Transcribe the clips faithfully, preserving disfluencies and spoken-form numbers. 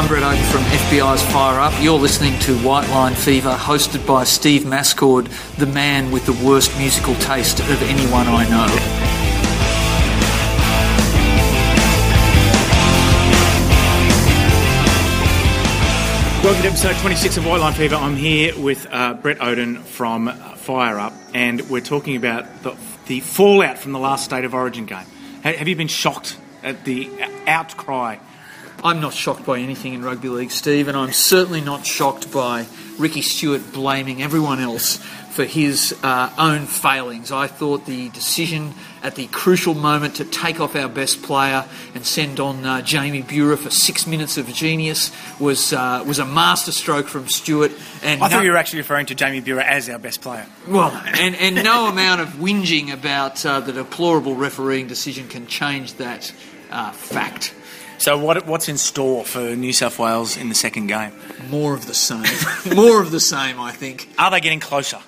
I'm Brett Oden from F B I's Fire Up. You're listening to White Line Fever, hosted by Steve Mascord, the man with the worst musical taste of anyone I know. Welcome to episode twenty-six of White Line Fever. I'm here with uh, Brett Oden from uh, Fire Up, and we're talking about the, the fallout from the last State of Origin game. Have, have you been shocked at the outcry? I'm not shocked by anything in rugby league, Steve, and I'm certainly not shocked by Ricky Stewart blaming everyone else for his uh, own failings. I thought the decision at the crucial moment to take off our best player and send on uh, Jamie Bure for six minutes of genius was uh, was a masterstroke from Stewart. And I no- thought you were actually referring to Jamie Bure as our best player. Well, and, and no amount of whinging about uh, the deplorable refereeing decision can change that uh, fact. So what what's in store for New South Wales in the second game? More of the same. More of the same, I think. Are they getting closer?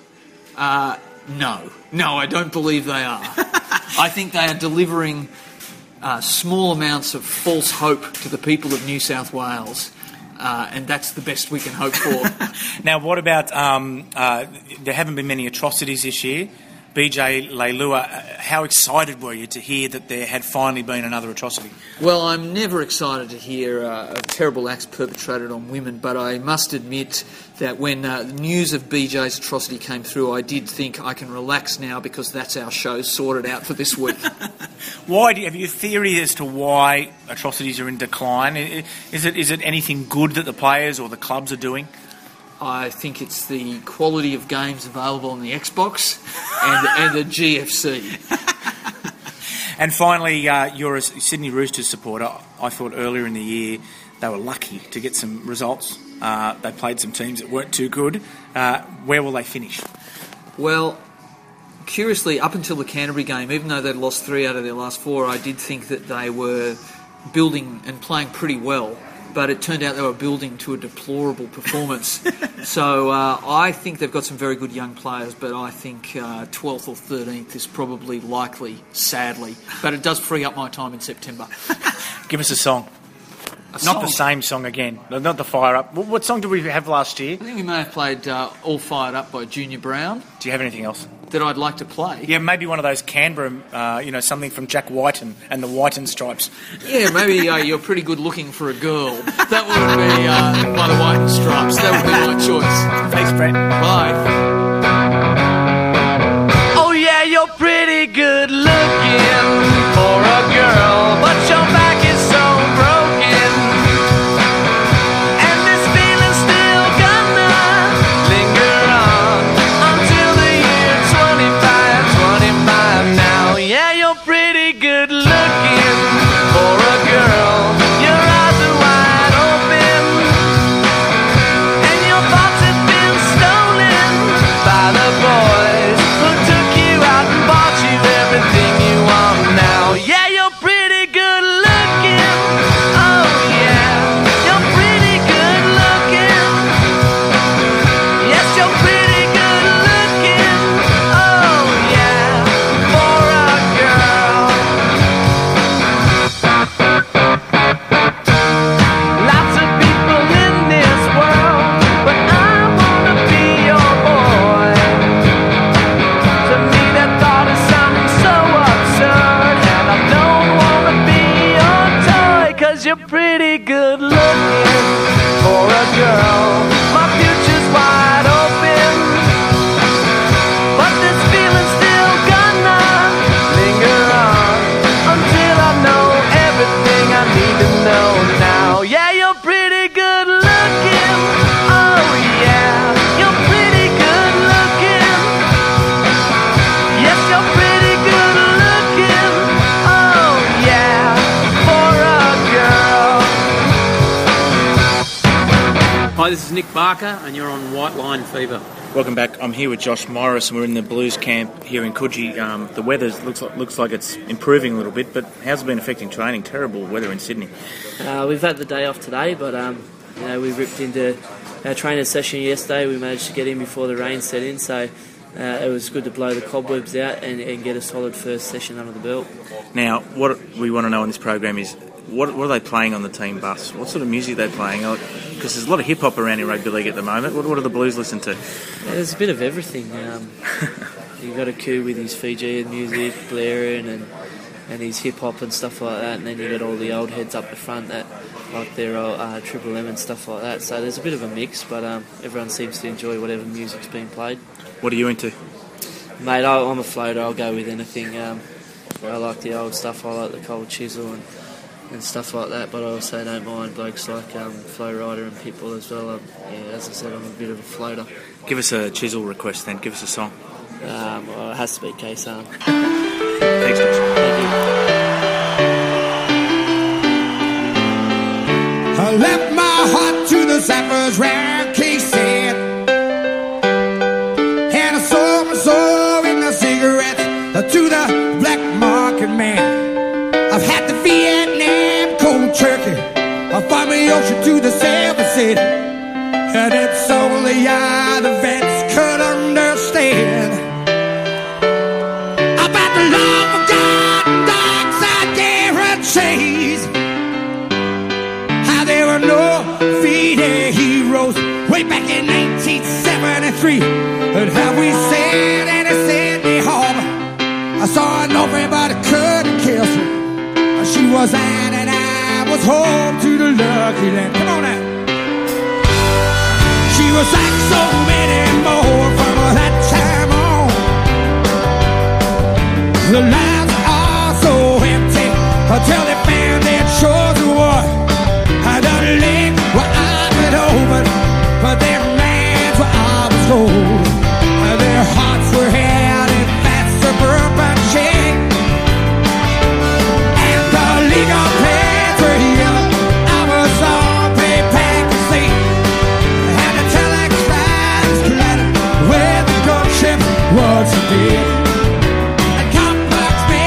Uh, no. No, I don't believe they are. I think they are delivering uh, small amounts of false hope to the people of New South Wales, uh, and that's the best we can hope for. Now, what about... Um, uh, there haven't been many atrocities this year. B J Leilua, how excited were you to hear that there had finally been another atrocity? Well, I'm never excited to hear uh, of terrible acts perpetrated on women, but I must admit that when uh, the news of B J's atrocity came through, I did think I can relax now because that's our show sorted out for this week. Why do you have your theory as to why atrocities are in decline? Is it is it anything good that the players or the clubs are doing? I think it's the quality of games available on the Xbox and, and the G F C. And finally, uh, you're a Sydney Roosters supporter. I thought earlier in the year they were lucky to get some results. Uh, they played some teams that weren't too good. Uh, where will they finish? Well, curiously, up until the Canterbury game, even though they'd lost three out of their last four, I did think that they were building and playing pretty well. But it turned out they were building to a deplorable performance. so uh, I think they've got some very good young players, but I think uh, twelfth or thirteenth is probably likely, sadly. But it does free up my time in September. Give us a song. A Not song? The same song again. Not the Fire Up. What song did we have last year? I think we may have played uh, All Fired Up by Junior Brown. Do you have anything else that I'd like to play? Yeah, maybe one of those Canberra, uh, you know, something from Jack White and, and the White Stripes. Yeah, maybe uh, You're Pretty Good Looking for a Girl. That would be uh, by the White Stripes. That would be my choice. Thanks, Brett. Bye. Oh, yeah, you're pretty good looking for a girl, but your back is so broken, and this feeling's still gonna linger now. Yeah, you're pretty good looking for a girl. Your eyes are wide open, and your thoughts have been stolen by the boys who took you out and bought you everything you want now. Yeah, you're pretty good looking. Oh yeah, you're pretty good looking. Yes, you're pretty good looking. Oh yeah, for a girl. Lots of people in this world, but I wanna be your boy. To me, that thought is something so absurd, and I don't wanna be your toy, 'cause you're pretty good looking for a girl. My future's wide open, but this feeling's still gonna linger on until I know everything I need to know now. Yeah, you're pretty good looking. Oh yeah, you're pretty good looking. Yes, you're pretty good looking. Oh yeah, for a girl. Hi, this is Nick Barker, and you're on White Line Fever. Welcome back. I'm here with Josh Morris, and we're in the Blues camp here in Coogee. Um, the weather looks like, looks like it's improving a little bit, but how's it been affecting training? Terrible weather in Sydney. Uh, we've had the day off today, but um, you know, we ripped into our training session yesterday. We managed to get in before the rain set in, so uh, it was good to blow the cobwebs out and, and get a solid first session under the belt. Now, what we want to know in this program is what, what are they playing on the team bus? What sort of music are they playing? Because there's a lot of hip-hop around in rugby league at the moment. What, what do the Blues listen to? Yeah, there's a bit of everything. Um, you've got Aku with his Fijian music, blaring, and and his hip-hop and stuff like that, and then you got all the old heads up the front that like their old uh, Triple M and stuff like that. So there's a bit of a mix, but um, everyone seems to enjoy whatever music's being played. What are you into? Mate, I, I'm a floater. I'll go with anything. Um, I like the old stuff. I like the Cold Chisel and, and stuff like that, but I also don't mind blokes like um, Flow Rider and Pitbull as well. Um, yeah, as I said, I'm a bit of a floater. Give us a Chisel request then. Give us a song. Um, well, it has to be K-Sarm. Thanks, Josh. Thank you. I left my heart to the Zappers, rare K-Sarm. And I sold my soul in the cigarettes to the black market man. I've had the Vietnam cold turkey, I find the ocean to the Silver City, and it's only I the vets could understand about the love of God and dogs out there and chase, how there were no V-Day heroes way back in nineteen seventy-three, and how we said and it said they home. I saw nobody could kiss her. She was out and I was home to the lucky land. Come on now. She was like so many more from that time on. The lines are so empty until they found their chosen one. I don't live where I've been over, but their minds were always old. Their hearts were held in fast suburban. What's it? A complex.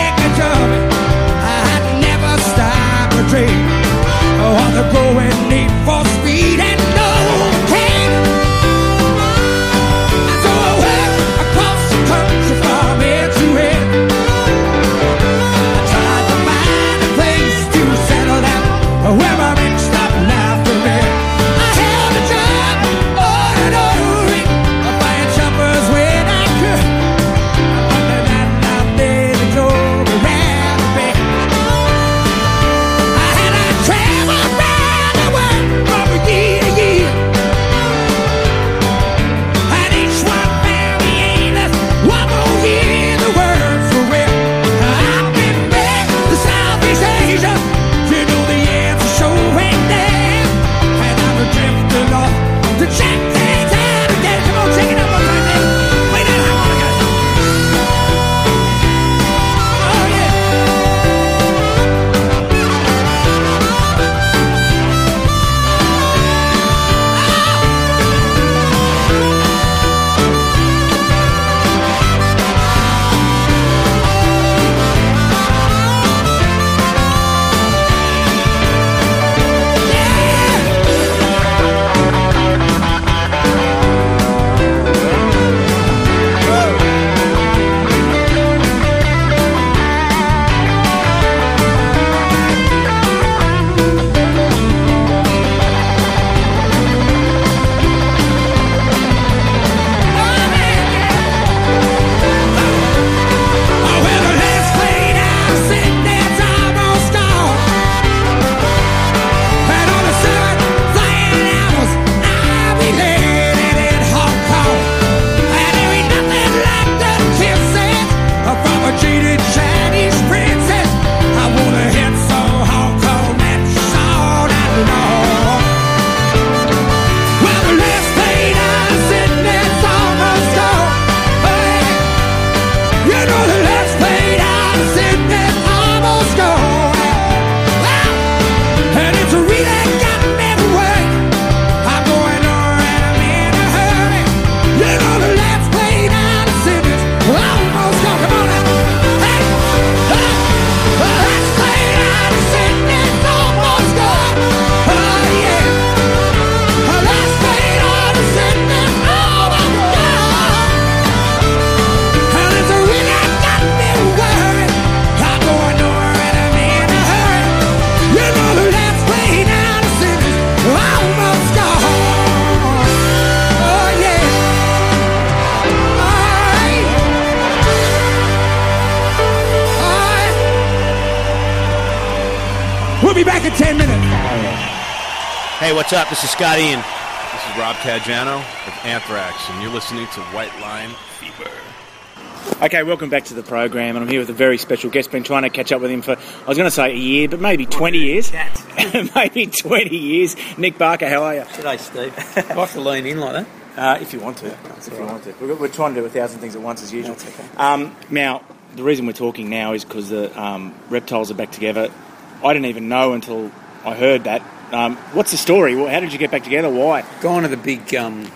be back in ten minutes. Hey, what's up? This is Scott Ian. This is Rob Caggiano of Anthrax, and you're listening to White Line Fever. Okay, welcome back to the program, and I'm here with a very special guest. Been trying to catch up with him for, I was going to say a year, but maybe twenty years. maybe twenty years. Nick Barker, how are you? G'day, Steve. I like to lean in like that. Uh, if you want to. Yeah, if you right. want to. We're, we're trying to do a thousand things at once, as usual. That's okay. Um, now, the reason we're talking now is because the um, Reptiles are back together. I didn't even know until I heard that. Um, what's the story? How did you get back together? Why? Gone to the big um,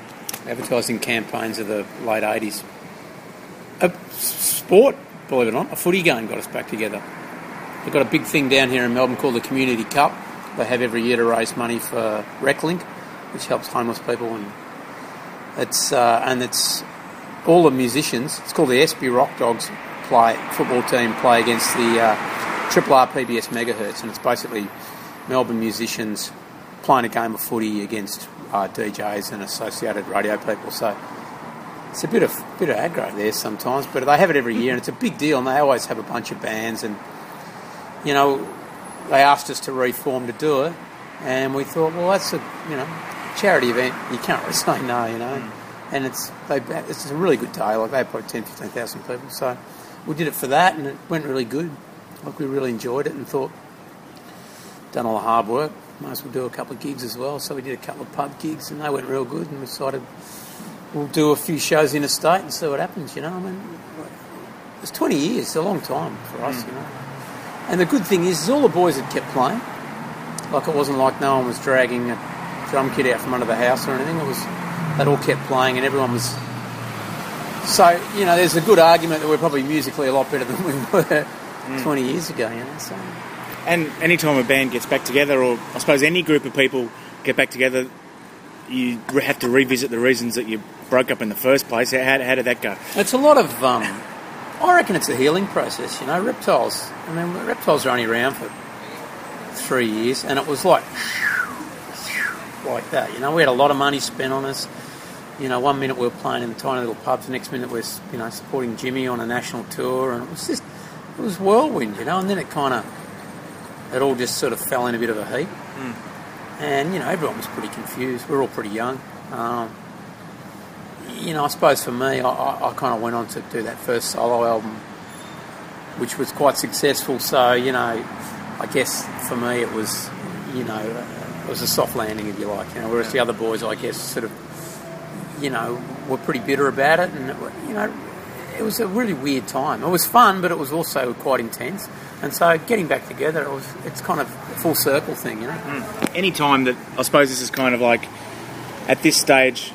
advertising campaigns of the late eighties. A sport, believe it or not, a footy game got us back together. They've got a big thing down here in Melbourne called the Community Cup. They have every year to raise money for RecLink, which helps homeless people, and it's uh, and it's all the musicians. It's called the Espy Rock Dogs play football team play against the uh, Triple R P B S Megahertz, and it's basically Melbourne musicians playing a game of footy against uh, D Js and associated radio people. So. It's a bit of bit of aggro there sometimes, but they have it every year, and it's a big deal, and they always have a bunch of bands, and, you know, they asked us to reform to do it, and we thought, well, that's a, you know, charity event. You can't really say no, you know. Mm. And it's they it's a really good day. Like, they had probably ten, fifteen thousand people, so we did it for that, and it went really good. Like, we really enjoyed it and thought, done all the hard work, might as well do a couple of gigs as well. So we did a couple of pub gigs, and they went real good, and we decided... we'll do a few shows in a state and see what happens, you know. I mean, it's twenty years, it's a long time for us, mm. you know. And the good thing is, is all the boys had kept playing. Like, it wasn't like no one was dragging a drum kit out from under the house or anything. It was, they'd all kept playing, and everyone was... So, you know, there's a good argument that we're probably musically a lot better than we were mm. twenty years ago, you know, so... And any time a band gets back together, or I suppose any group of people get back together, you have to revisit the reasons that you broke up in the first place. How, how did that go? It's a lot of... Um, I reckon it's a healing process, you know. Reptiles... I mean, Reptiles are only around for three years, and it was like... like that, you know. We had a lot of money spent on us. You know, one minute we were playing in tiny little pubs, the next minute we we're, you know, supporting Jimmy on a national tour, and it was just... it was whirlwind, you know, and then it kind of... it all just sort of fell in a bit of a heap. Mm. And, you know, everyone was pretty confused. We were all pretty young. Um, you know, I suppose for me, I, I, I kind of went on to do that first solo album, which was quite successful. So, you know, I guess for me it was, you know, uh, it was a soft landing, if you like. You know, whereas the other boys, I guess, sort of, you know, were pretty bitter about it. And, it, you know, it was a really weird time. It was fun, but it was also quite intense. And so getting back together, it was, it's kind of a full circle thing, you know. Mm. Any time that, I suppose this is kind of like, at this stage,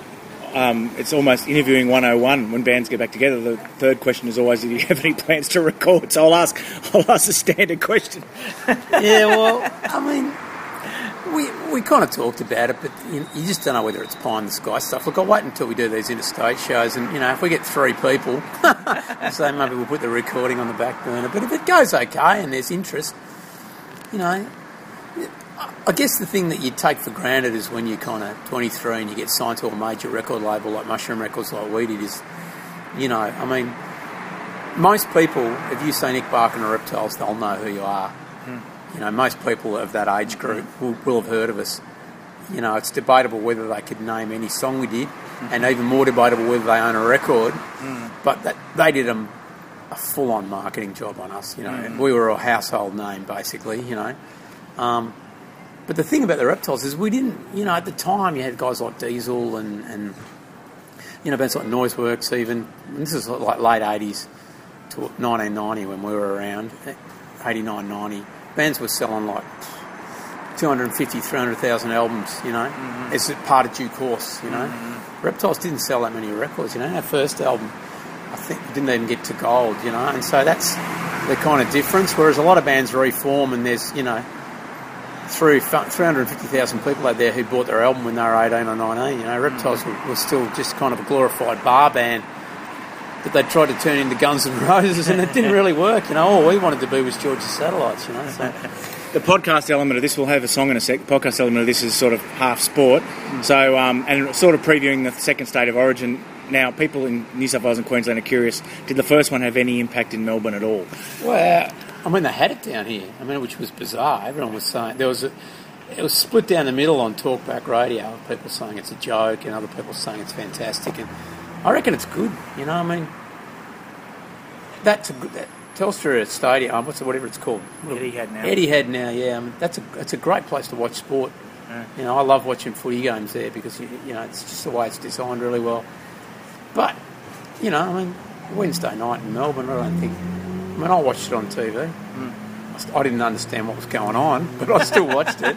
um, it's almost interviewing one oh one when bands get back together. The third question is always, do you have any plans to record? So I'll ask, I'll ask a standard question. Yeah, well, I mean, we we kind of talked about it, but you, you just don't know whether it's pie in the sky stuff. Look, I'll wait until we do these interstate shows, and, you know, if we get three people, so maybe we'll put the recording on the back burner. But if it goes okay and there's interest, you know, I guess the thing that you take for granted is when you're kind of twenty-three and you get signed to a major record label like Mushroom Records, like we did, is, you know, I mean, most people, if you say Nick Barker and the Reptiles, they'll know who you are. Mm. You know, most people of that age group will, will have heard of us. You know, it's debatable whether they could name any song we did, mm-hmm. and even more debatable whether they own a record. Mm. But that, they did a, a full-on marketing job on us, you know. Mm. We were a household name, basically, you know. Um, but the thing about the Reptiles is we didn't, you know, at the time you had guys like Diesel and, and you know, bands like Noiseworks even. And this is like late eighties to nineteen ninety when we were around, eighty-nine, ninety. Bands were selling like two hundred fifty, three hundred thousand albums, you know. Mm-hmm. It's part of due course, you know. Mm-hmm. Reptiles didn't sell that many records, you know. Our first album, I think, didn't even get to gold, you know. And so that's the kind of difference, whereas a lot of bands reform and there's, you know, three hundred fifty thousand people out there who bought their album when they were eighteen or nineteen, you know. Reptiles mm-hmm. were, were still just kind of a glorified bar band that they tried to turn into Guns N' Roses, and it didn't really work, you know. All we wanted to be was George's Satellites, you know. So. The podcast element of this, we'll have a song in a sec. The podcast element of this is sort of half sport, mm. so um, and sort of previewing the second state of origin. Now, people in New South Wales and Queensland are curious, did the first one have any impact in Melbourne at all? Well, I mean, they had it down here. I mean, which was bizarre. Everyone was saying there was a, it was split down the middle on Talkback Radio. With people saying it's a joke, and other people saying it's fantastic. And I reckon it's good. You know, I mean, that's a good. That, Telstra Stadium, what's whatever it's called. Etihad now. Etihad now, yeah. I mean, that's a that's a great place to watch sport. Yeah. You know, I love watching footy games there because you, you know it's just the way it's designed really well. But you know, I mean, Wednesday night in Melbourne, I don't think. I mean, I watched it on T V. Mm. I, I didn't understand what was going on, but I still watched it.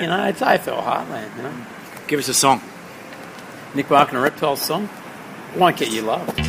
You know, it's A F L Heartland. You know, give us a song. Nick Barker and a Reptiles song. Won't Get You Loved.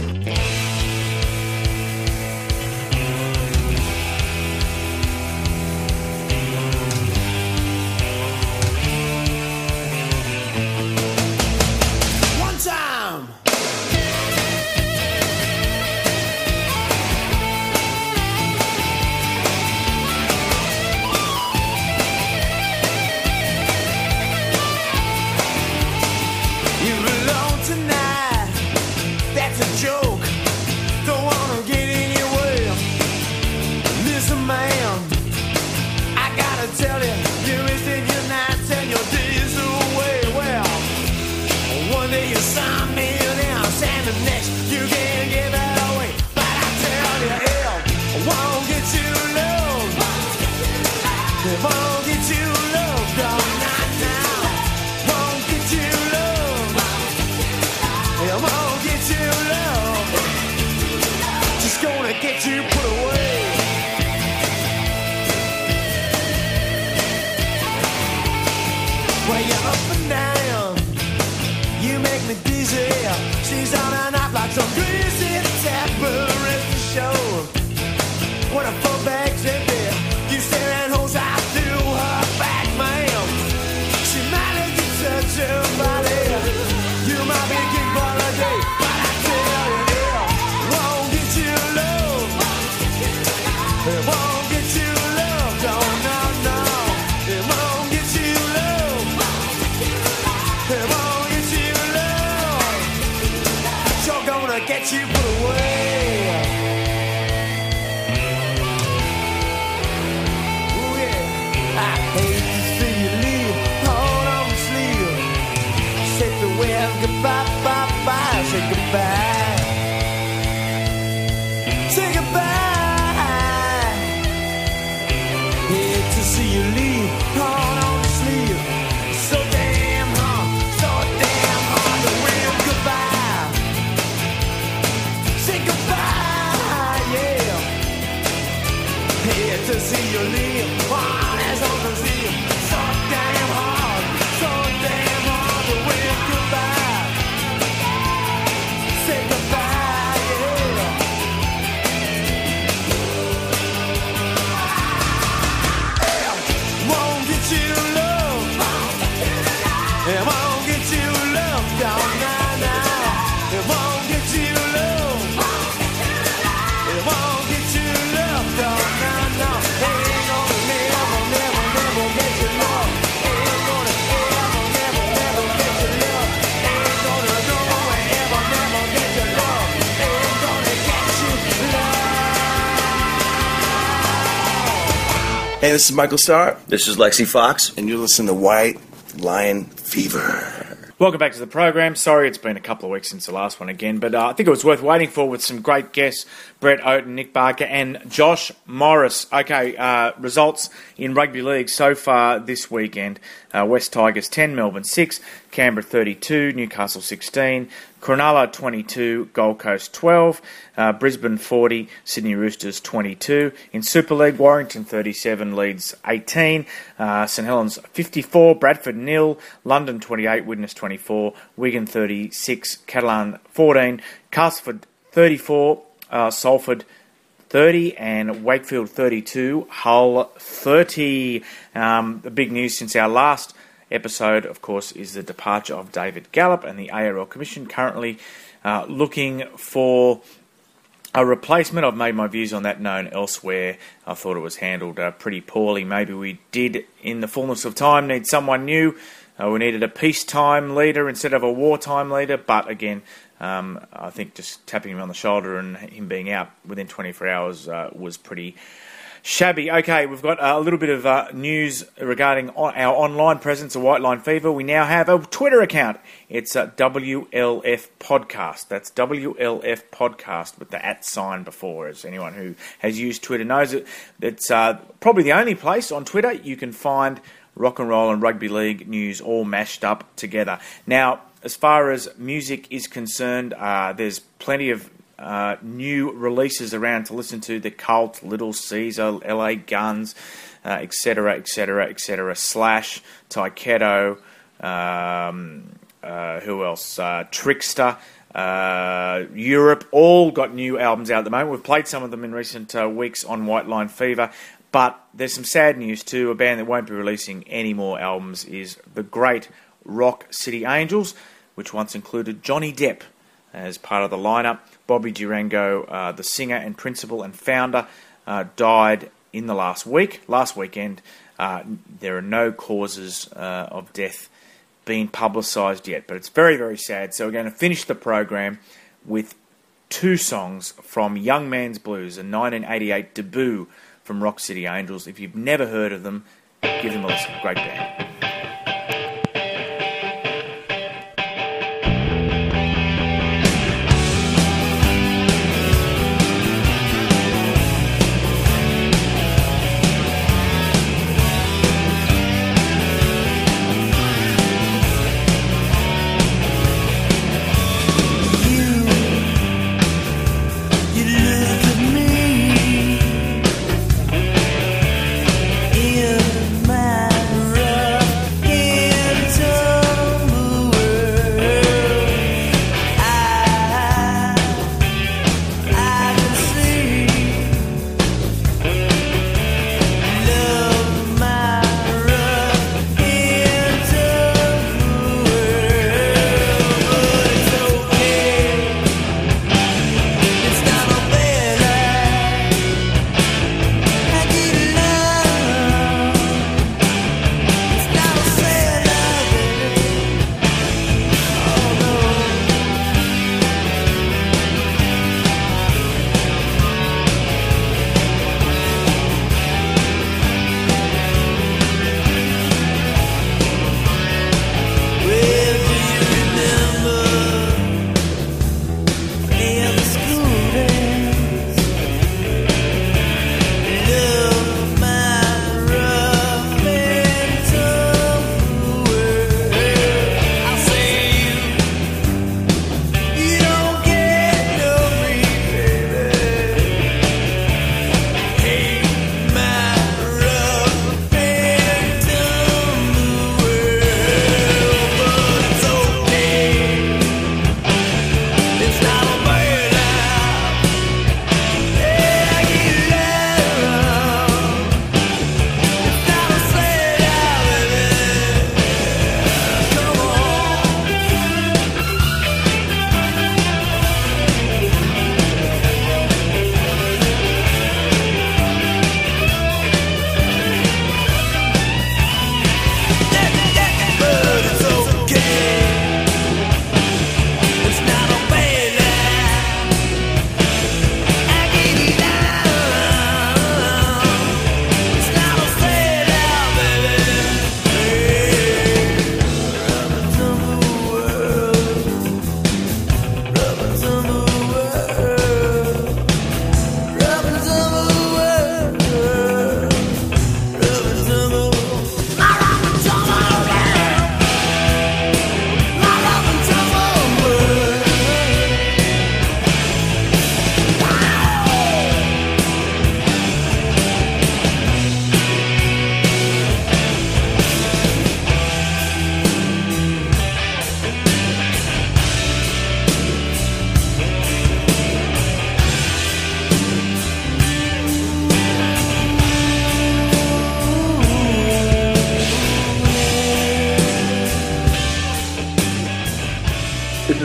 Hey, this is Michael Starr. This is Lexi Fox. And you're listening to White Lion Fever. Welcome back to the program. Sorry it's been a couple of weeks since the last one again, but uh, I think it was worth waiting for with some great guests, Brett Oden, Nick Barker, and Josh Morris. Okay, uh, results in rugby league so far this weekend. Uh, West Tigers ten, Melbourne six, Canberra thirty-two, Newcastle sixteen, Cronulla twenty-two, Gold Coast twelve, uh, Brisbane forty, Sydney Roosters twenty-two. In Super League, Warrington thirty-seven, Leeds eighteen, uh, St Helens fifty-four, Bradford nil, London twenty-eight, Widnes twenty-four, Wigan thirty-six, Catalan fourteen, Castleford thirty-four, uh, Salford thirty, and Wakefield thirty-two, Hull thirty. Um, the big news since our last episode, of course, is the departure of David Gallop, and the A R L Commission currently uh, looking for a replacement. I've made my views on that known elsewhere. I thought it was handled uh, pretty poorly. Maybe we did, in the fullness of time, need someone new. Uh, we needed a peacetime leader instead of a wartime leader, but again, um, I think just tapping him on the shoulder and him being out within twenty-four hours uh, was pretty shabby. Okay, we've got a little bit of uh, news regarding on our online presence of White Line Fever. We now have a Twitter account. It's uh, W L F Podcast. That's W L F Podcast with the at sign before. As anyone who has used Twitter knows, it, it's uh, probably the only place on Twitter you can find rock and roll and rugby league news all mashed up together. Now, as far as music is concerned, uh, there's plenty of uh, new releases around to listen to. The Cult, Little Caesar, L A Guns, et cetera, et cetera, et cetera. Slash, Taiketo, um, uh, who else? Uh, Trickster, uh, Europe, all got new albums out at the moment. We've played some of them in recent uh, weeks on White Line Fever. But there's some sad news too. A band that won't be releasing any more albums is the great Rock City Angels, which once included Johnny Depp as part of the lineup. Bobby Durango, uh, the singer and principal and founder, uh, died in the last week, last weekend. Uh, there are no causes uh, of death being publicised yet, but it's very, very sad. So we're going to finish the program with two songs from Young Man's Blues, a nineteen eighty-eight debut from Rock City Angels. If you've never heard of them, give them a listen. Great band.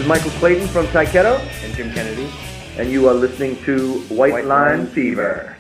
Michael Clayton from Taiketo and Jim Kennedy, and you are listening to White, White Line, Line Fever.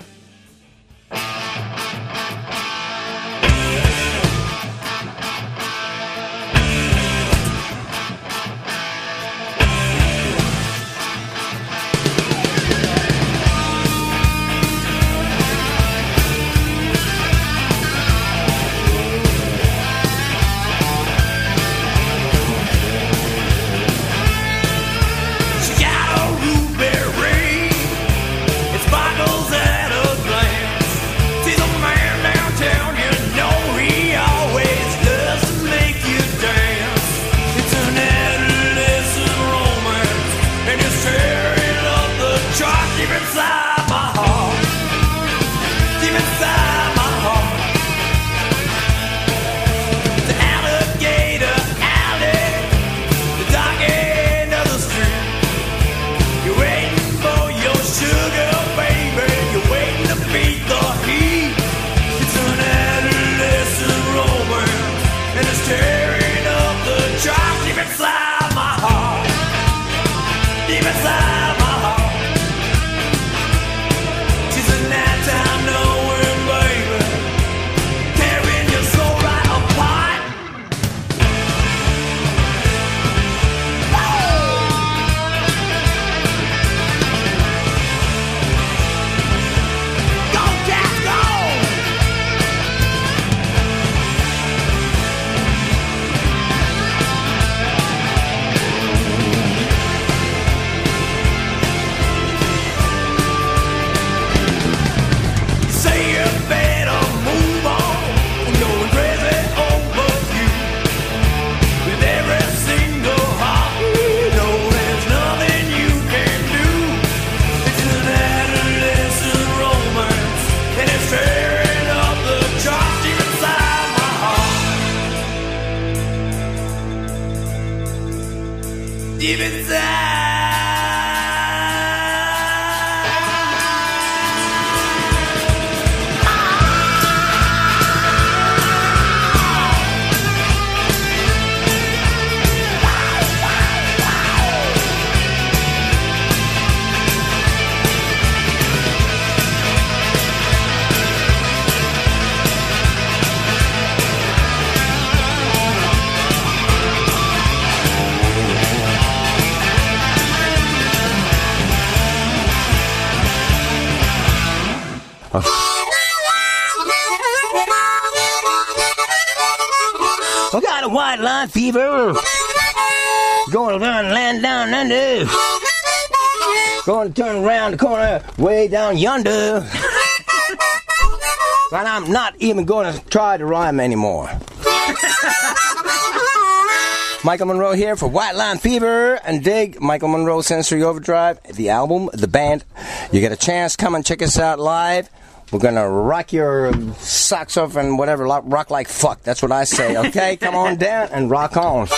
deep inside. I got a white line fever. Going to run land down under. Going to turn around the corner way down yonder. And I'm not even going to try to rhyme anymore. Michael Monroe here for White Line Fever and Dig. Michael Monroe, Sensory Overdrive, the album, the band. You get a chance, come and check us out live. We're going to rock your socks off and whatever, rock like fuck. That's what I say, okay? Come on down and rock on.